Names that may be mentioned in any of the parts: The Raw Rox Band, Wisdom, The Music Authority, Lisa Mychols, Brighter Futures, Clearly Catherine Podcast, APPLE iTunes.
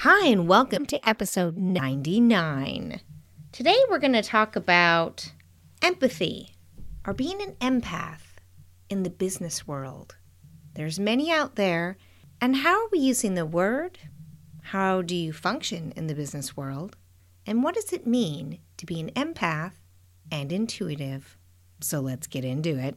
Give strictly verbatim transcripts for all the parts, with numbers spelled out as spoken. Hi, and welcome to episode ninety-nine. Today we're going to talk about empathy, or being an empath in the business world. There's many out there, and how are we using the word? How do you function in the business world? And what does it mean to be an empath and intuitive? So let's get into it.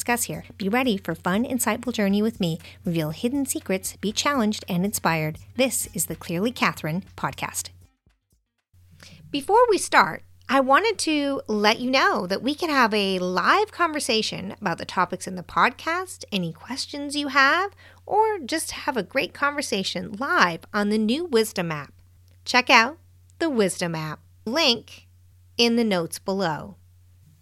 discuss here. Be ready for fun, insightful journey with me. Reveal hidden secrets, be challenged and inspired. This is the Clearly Catherine Podcast. Before we start, I wanted to let you know that we can have a live conversation about the topics in the podcast, any questions you have, or just have a great conversation live on the new Wisdom app. Check out the Wisdom app. Link in the notes below.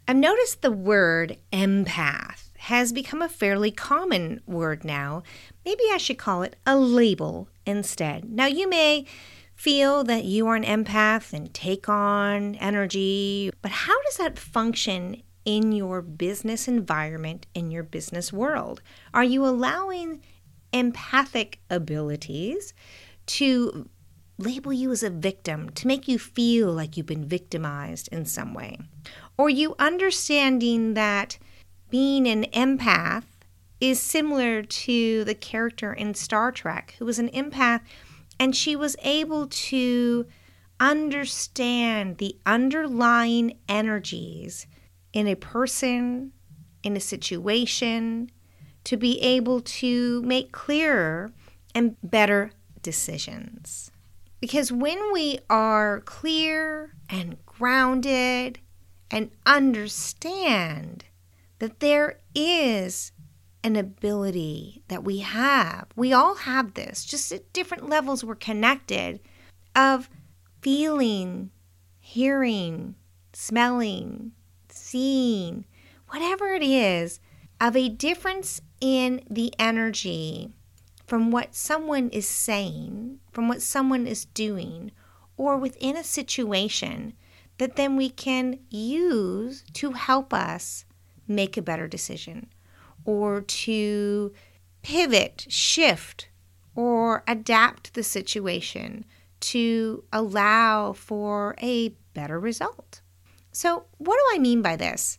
I've noticed the word empath has become a fairly common word now. Maybe I should call it a label instead. Now, you may feel that you are an empath and take on energy, but how does that function in your business environment, in your business world? Are you allowing empathic abilities to label you as a victim, to make you feel like you've been victimized in some way? Or are you understanding that being an empath is similar to the character in Star Trek, who was an empath, and she was able to understand the underlying energies in a person, in a situation, to be able to make clearer and better decisions? Because when we are clear and grounded and understand that there is an ability that we have. We all have this, just at different levels we're connected, of feeling, hearing, smelling, seeing, whatever it is, of a difference in the energy from what someone is saying, from what someone is doing, or within a situation, that then we can use to help us make a better decision, or to pivot, shift, or adapt the situation to allow for a better result. So what do I mean by this?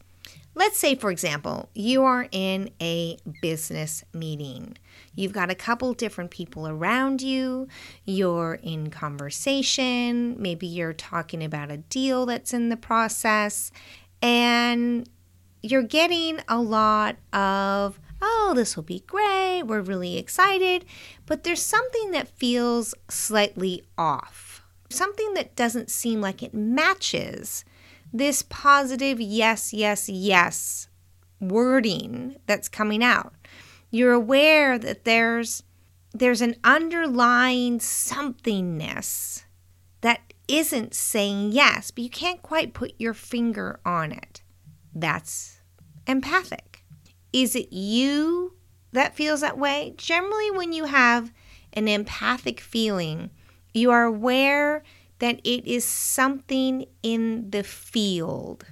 Let's say, for example, you are in a business meeting. You've got a couple different people around you. You're in conversation. Maybe you're talking about a deal that's in the process, and you're getting a lot of, oh, this will be great. We're really excited. But there's something that feels slightly off, something that doesn't seem like it matches this positive yes, yes, yes wording that's coming out. You're aware that there's there's an underlying somethingness that isn't saying yes, but you can't quite put your finger on it. That's empathic. Is it you that feels that way? Generally, when you have an empathic feeling, you are aware that it is something in the field,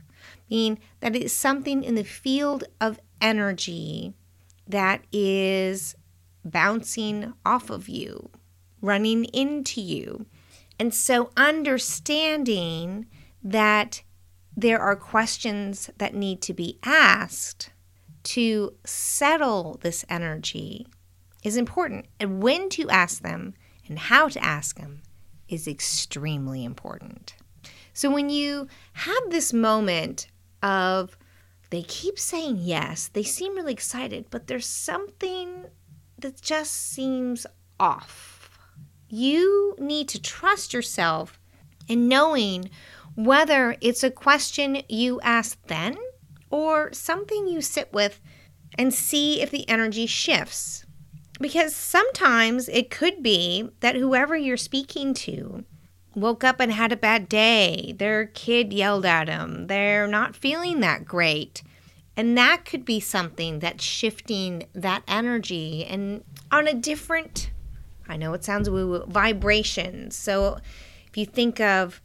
meaning that it is something in the field of energy that is bouncing off of you, running into you. And so understanding that there are questions that need to be asked to settle this energy is important. And when to ask them and how to ask them is extremely important. So when you have this moment of, they keep saying yes, they seem really excited, but there's something that just seems off, you need to trust yourself in knowing whether it's a question you ask then or something you sit with and see if the energy shifts. Because sometimes it could be that whoever you're speaking to woke up and had a bad day. Their kid yelled at them. They're not feeling that great. And that could be something that's shifting that energy and on a different, I know it sounds woo-woo, vibration. So if you think of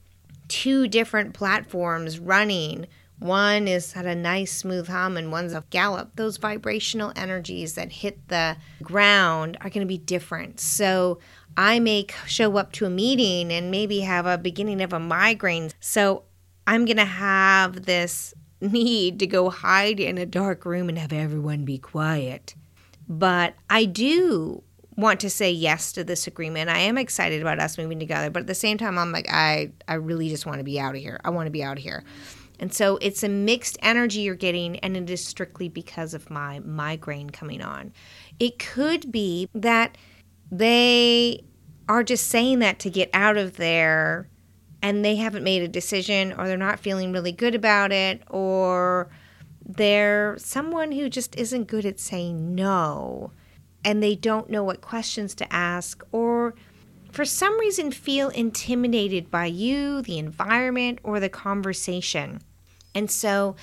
two different platforms running, one is at a nice smooth hum and one's a gallop, those vibrational energies that hit the ground are going to be different. So I may show up to a meeting and maybe have a beginning of a migraine. So I'm going to have this need to go hide in a dark room and have everyone be quiet. But I do want to say yes to this agreement. I am excited about us moving together, but at the same time, I'm like, I, I really just want to be out of here. I want to be out of here. And so it's a mixed energy you're getting, and it is strictly because of my migraine coming on. It could be that they are just saying that to get out of there, and they haven't made a decision, or they're not feeling really good about it, or they're someone who just isn't good at saying no, and they don't know what questions to ask, or for some reason feel intimidated by you, the environment, or the conversation. And so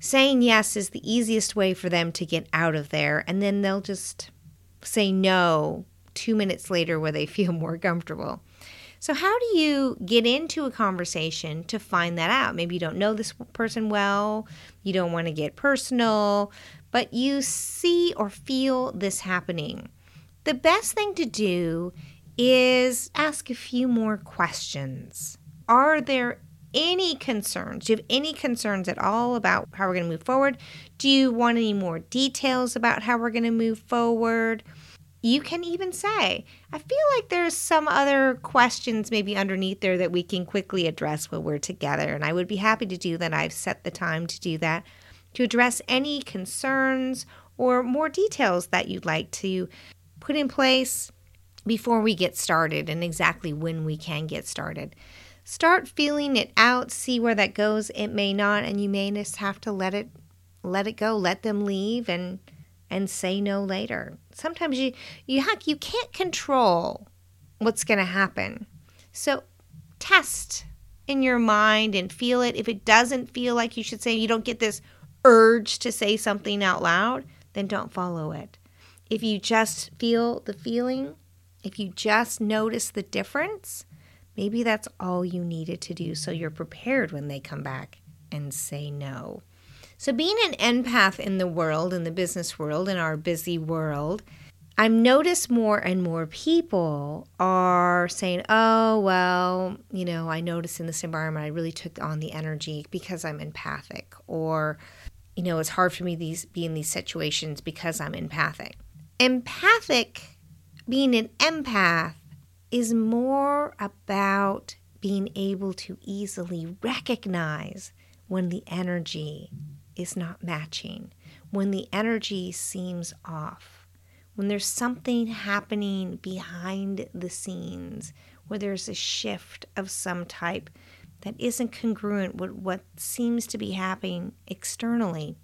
saying yes is the easiest way for them to get out of there, and then they'll just say no two minutes later where they feel more comfortable. So how do you get into a conversation to find that out? Maybe you don't know this person well, you don't want to get personal, but you see or feel this happening. The best thing to do is ask a few more questions. Are there any concerns? Do you have any concerns at all about how we're going to move forward? Do you want any more details about how we're going to move forward? You can even say, I feel like there's some other questions maybe underneath there that we can quickly address when we're together, and I would be happy to do that. I've set the time to do that, to address any concerns or more details that you'd like to put in place before we get started, and exactly when we can get started. Start feeling it out, see where that goes. It may not, and you may just have to let it let it go, let them leave, and and say no later. Sometimes you, you, you can't control what's going to happen. So test in your mind and feel it. If it doesn't feel like you should say, you don't get this urge to say something out loud, then don't follow it. If you just feel the feeling, if you just notice the difference, maybe that's all you needed to do so you're prepared when they come back and say no. So being an empath in the world, in the business world, in our busy world, I've noticed more and more people are saying, oh, well, you know, I noticed in this environment I really took on the energy because I'm empathic, or, you know, it's hard for me to be in these situations because I'm empathic. Empathic, being an empath, is more about being able to easily recognize when the energy is not matching, when the energy seems off, when there's something happening behind the scenes, where there's a shift of some type that isn't congruent with what seems to be happening externally.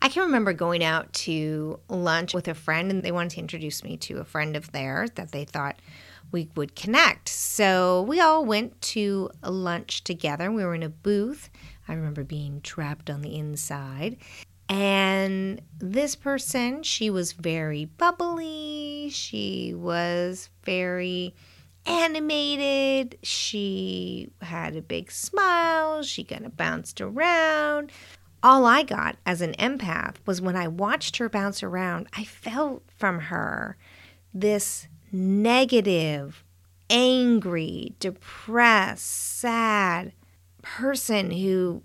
I can remember going out to lunch with a friend, and they wanted to introduce me to a friend of theirs that they thought we would connect. So we all went to lunch together. We were in a booth. I remember being trapped on the inside. And this person, she was very bubbly. She was very animated. She had a big smile. She kind of bounced around. All I got as an empath was when I watched her bounce around, I felt from her this negative, angry, depressed, sad person who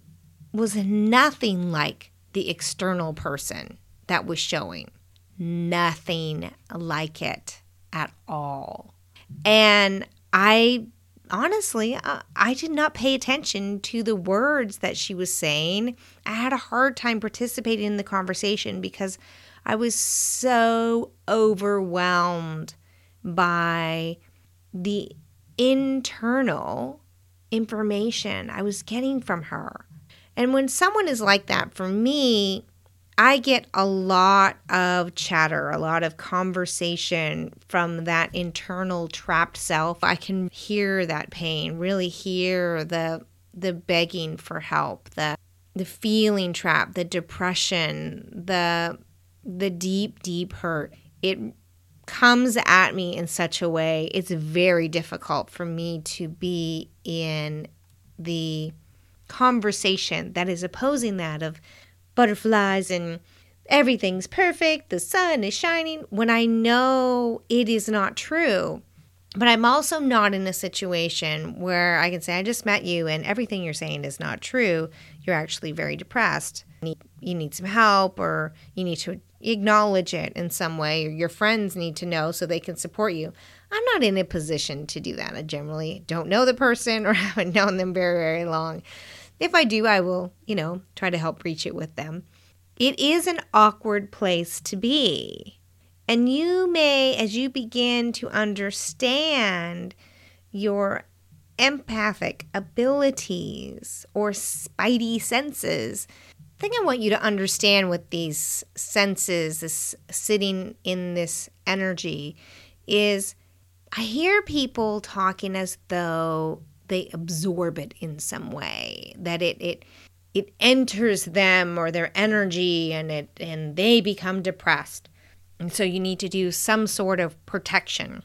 was nothing like the external person that was showing. Nothing like it at all. And I honestly, I, I did not pay attention to the words that she was saying. I had a hard time participating in the conversation because I was so overwhelmed by the internal information I was getting from her. And when someone is like that, for me, I get a lot of chatter, a lot of conversation from that internal trapped self. I can hear that pain, really hear the the begging for help, the the feeling trap, the depression, the the deep, deep hurt. It comes at me in such a way, it's very difficult for me to be in the conversation that is opposing that of butterflies and everything's perfect, the sun is shining, when I know it is not true. But I'm also not in a situation where I can say, I just met you and everything you're saying is not true. You're actually very depressed. You need some help, or you need to acknowledge it in some way, or your friends need to know so they can support you. I'm not in a position to do that. I generally don't know the person or haven't known them very, very long. If I do, I will, you know, try to help reach it with them. It is an awkward place to be. And you may, as you begin to understand your empathic abilities or spidey senses, I think I want you to understand what these senses, this sitting in this energy is. I hear people talking as though they absorb it in some way, that it it it enters them or their energy, and it and they become depressed. And so you need to do some sort of protection.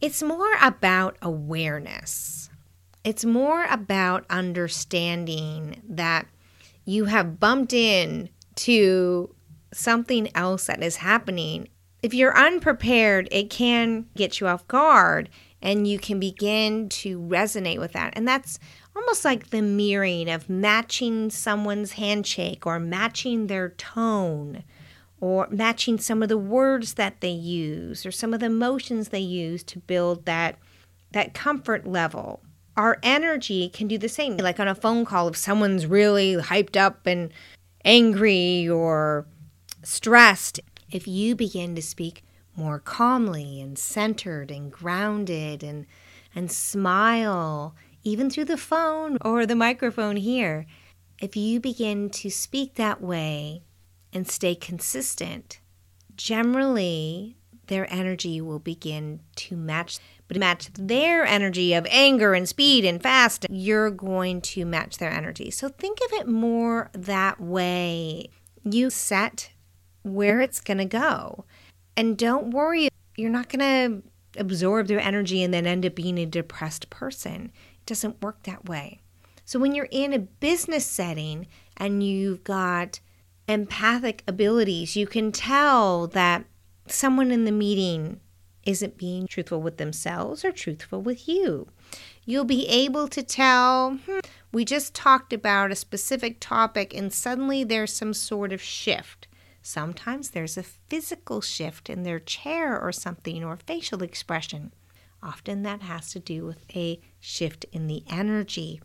It's more about awareness. It's more about understanding that you have bumped in to something else that is happening. If you're unprepared, it can get you off guard, and you can begin to resonate with that. And that's almost like the mirroring of matching someone's handshake, or matching their tone, or matching some of the words that they use, or some of the emotions they use to build that that comfort level. Our energy can do the same. Like on a phone call, if someone's really hyped up and angry or stressed, if you begin to speak more calmly and centered and grounded and and smile, even through the phone or the microphone here, if you begin to speak that way and stay consistent, generally their energy will begin to match. But match their energy of anger and speed and fast, you're going to match their energy. So think of it more that way. You set where it's going to go. And don't worry, you're not going to absorb their energy and then end up being a depressed person. It doesn't work that way. So when you're in a business setting and you've got empathic abilities, you can tell that someone in the meeting isn't being truthful with themselves or truthful with you. You'll be able to tell, hmm, we just talked about a specific topic and suddenly there's some sort of shift. Sometimes there's a physical shift in their chair or something, or facial expression. Often that has to do with a shift in the energy.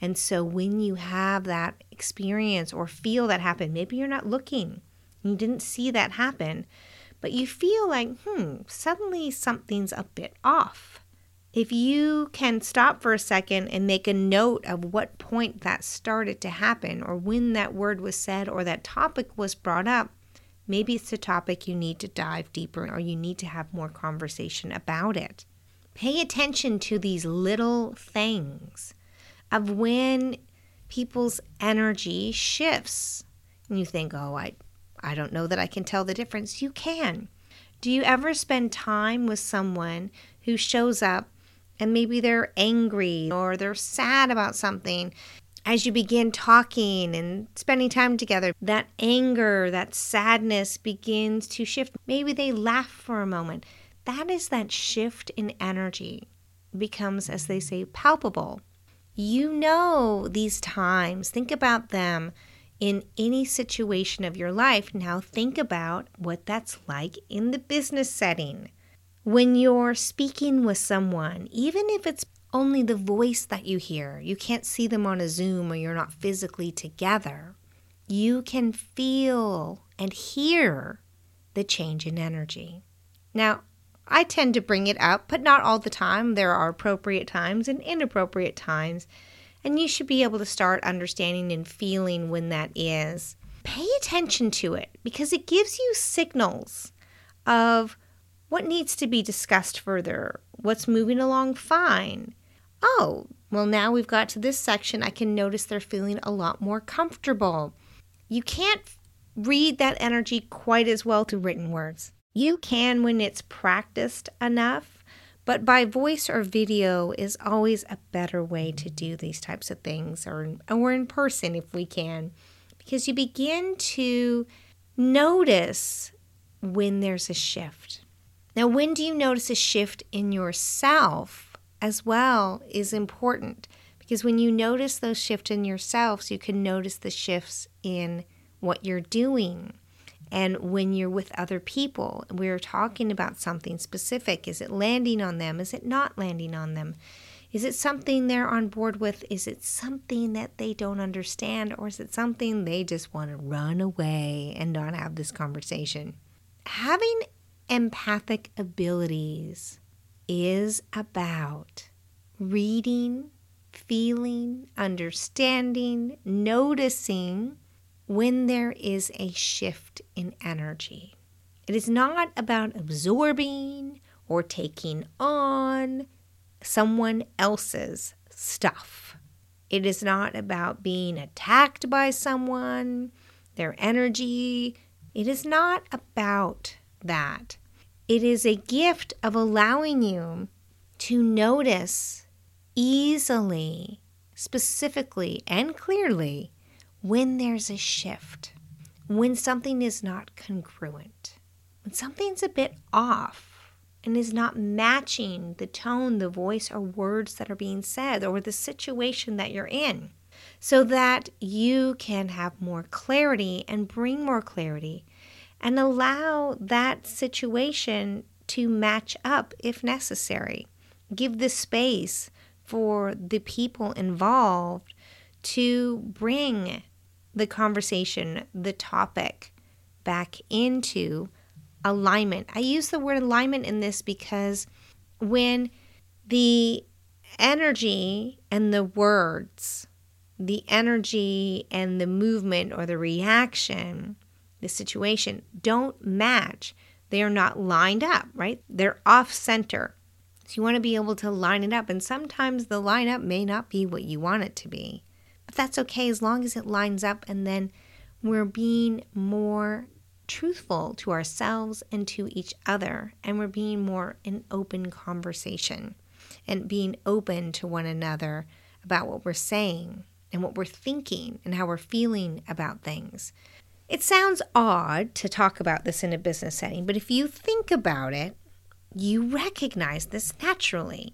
And so when you have that experience or feel that happen, maybe you're not looking, you didn't see that happen, but you feel like, hmm, suddenly something's a bit off. If you can stop for a second and make a note of what point that started to happen, or when that word was said or that topic was brought up, maybe it's a topic you need to dive deeper, or you need to have more conversation about it. Pay attention to these little things of when people's energy shifts. And you think, oh, I, I don't know that I can tell the difference. You can. Do you ever spend time with someone who shows up and maybe they're angry or they're sad about something? As you begin talking and spending time together, that anger, that sadness begins to shift. Maybe they laugh for a moment. That is that shift in energy. It becomes, as they say, palpable. You know these times. Think about them in any situation of your life. Now think about what that's like in the business setting. When you're speaking with someone, even if it's only the voice that you hear, you can't see them on a Zoom or you're not physically together, you can feel and hear the change in energy. Now, I tend to bring it up, but not all the time. There are appropriate times and inappropriate times, and you should be able to start understanding and feeling when that is. pay attention to it because it gives you signals of what needs to be discussed further, what's moving along fine. Oh, well, now we've got to this section. I can notice they're feeling a lot more comfortable. You can't read that energy quite as well through written words. You can when it's practiced enough, but by voice or video is always a better way to do these types of things, or, or in person if we can, because you begin to notice when there's a shift. Now, when do you notice a shift in yourself? As well is important, because when you notice those shifts in yourselves, you can notice the shifts in what you're doing. And when you're with other people, we're talking about something specific. Is it landing on them? Is it not landing on them? Is it something they're on board with? Is it something that they don't understand? Or is it something they just want to run away and not have this conversation? Having empathic abilities is about reading, feeling, understanding, noticing when there is a shift in energy. It is not about absorbing or taking on someone else's stuff. It is not about being attacked by someone, their energy. It is not about that. It is a gift of allowing you to notice easily, specifically, and clearly when there's a shift, when something is not congruent, when something's a bit off and is not matching the tone, the voice, or words that are being said, or the situation that you're in, so that you can have more clarity and bring more clarity and allow that situation to match up if necessary. Give the space for the people involved to bring the conversation, the topic, back into alignment. I use the word alignment in this because when the energy and the words, the energy and the movement or the reaction, the situation don't match, they are not lined up, right? They're off center. So you want to be able to line it up. And sometimes the lineup may not be what you want it to be. But that's okay as long as it lines up, and then we're being more truthful to ourselves and to each other. And we're being more in open conversation and being open to one another about what we're saying and what we're thinking and how we're feeling about things. It sounds odd to talk about this in a business setting, but if you think about it, you recognize this naturally.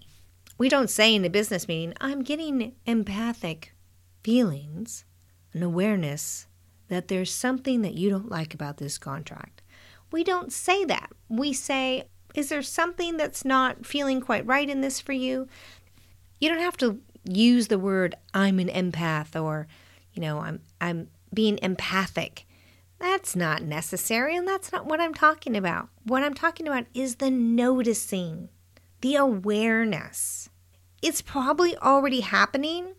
We don't say in a business meeting, I'm getting empathic feelings and awareness that there's something that you don't like about this contract. We don't say that. We say, is there something that's not feeling quite right in this for you? You don't have to use the word, I'm an empath, or, you know, I'm I'm being empathic. That's not necessary, and that's not what I'm talking about. What I'm talking about is the noticing, the awareness. It's probably already happening,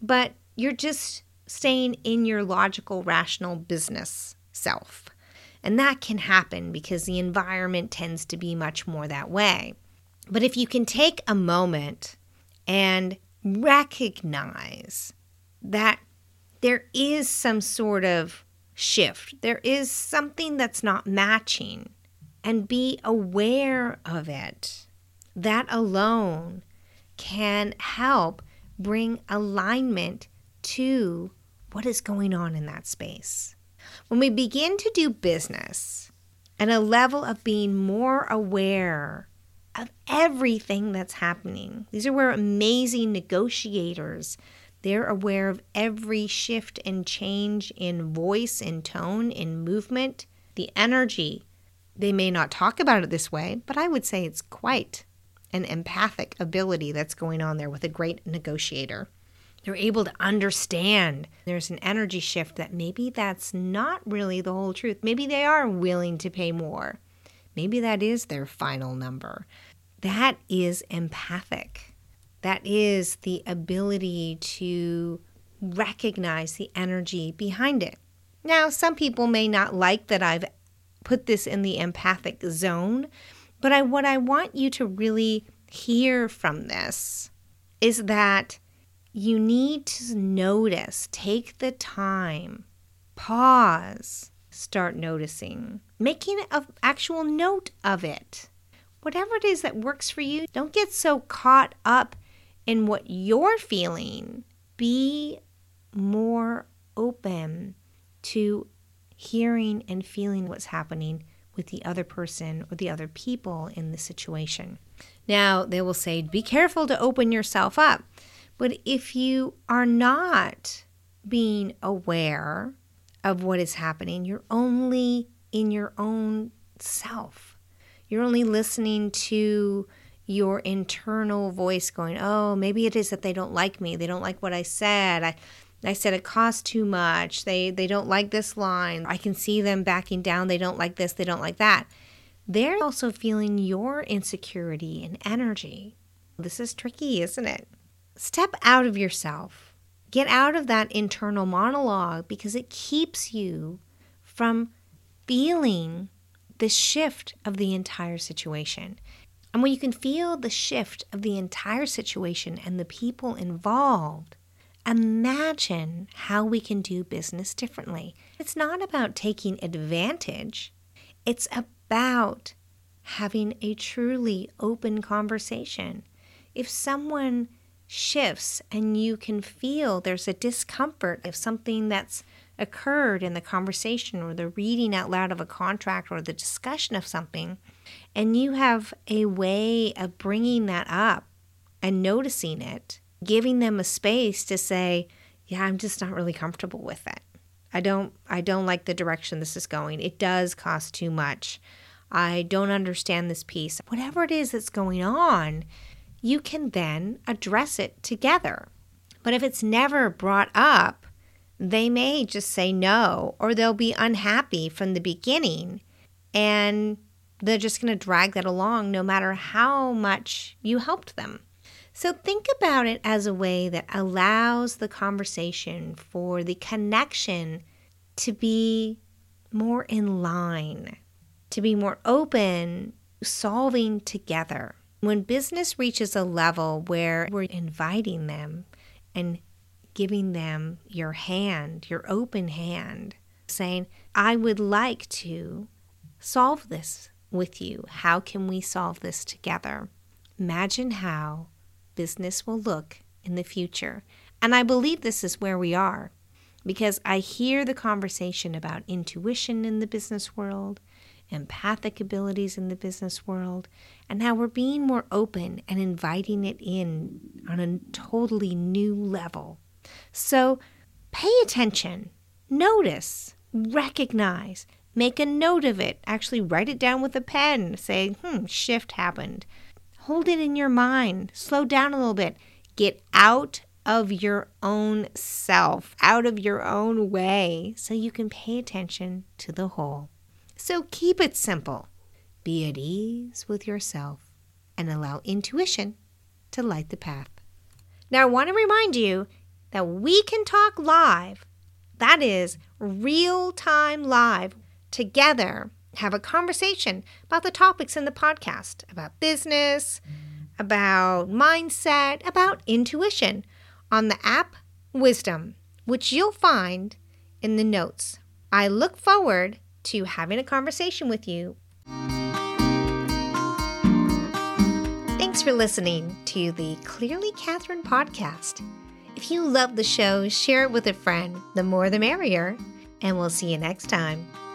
but you're just staying in your logical, rational business self. And that can happen because the environment tends to be much more that way. But if you can take a moment and recognize that there is some sort of shift, there is something that's not matching, and be aware of it, that alone can help bring alignment to what is going on in that space. When we begin to do business at a level of being more aware of everything that's happening, these are where amazing negotiators, they're aware of every shift and change in voice, in tone, in movement, the energy. They may not talk about it this way, but I would say it's quite an empathic ability that's going on there with a great negotiator. They're able to understand there's an energy shift that maybe that's not really the whole truth. Maybe they are willing to pay more. Maybe that is their final number. That is empathic. That is the ability to recognize the energy behind it. Now, some people may not like that I've put this in the empathic zone, but I, what I want you to really hear from this is that you need to notice, take the time, pause, start noticing, making an actual note of it. Whatever it is that works for you, don't get so caught up in what you're feeling. Be more open to hearing and feeling what's happening with the other person or the other people in the situation. Now, they will say, be careful to open yourself up. But if you are not being aware of what is happening, you're only in your own self. You're only listening to your internal voice going, oh, maybe it is that they don't like me. They don't like what I said. I I said it costs too much. They they don't like this line. I can see them backing down. They don't like this. They don't like that. They're also feeling your insecurity and energy. This is tricky, isn't it? Step out of yourself. Get out of that internal monologue because it keeps you from feeling the shift of the entire situation. And when you can feel the shift of the entire situation and the people involved, imagine how we can do business differently. It's not about taking advantage. It's about having a truly open conversation. If someone shifts and you can feel there's a discomfort of something that's occurred in the conversation or the reading out loud of a contract or the discussion of something, and you have a way of bringing that up and noticing it, giving them a space to say, yeah, I'm just not really comfortable with it. I don't I don't like the direction this is going. It does cost too much. I don't understand this piece. Whatever it is that's going on, you can then address it together. But if it's never brought up, they may just say no, or they'll be unhappy from the beginning, and they're just going to drag that along no matter how much you helped them. So think about it as a way that allows the conversation for the connection to be more in line, to be more open, solving together. When business reaches a level where we're inviting them and giving them your hand, your open hand, saying, I would like to solve this with you. How can we solve this together? Imagine how business will look in the future. And I believe this is where we are because I hear the conversation about intuition in the business world, empathic abilities in the business world, and how we're being more open and inviting it in on a totally new level. So pay attention, notice, recognize, make a note of it, actually write it down with a pen, say, hmm, shift happened. Hold it in your mind. Slow down a little bit. Get out of your own self, out of your own way, so you can pay attention to the whole. So keep it simple. Be at ease with yourself and allow intuition to light the path. Now, I want to remind you that we can talk live. That is real-time live together. Have a conversation about the topics in the podcast, about business, about mindset, about intuition on the app Wisdom, which you'll find in the notes. I look forward to having a conversation with you. Thanks for listening to the Clearly Catherine podcast. If you love the show, share it with a friend. The more the merrier. And we'll see you next time.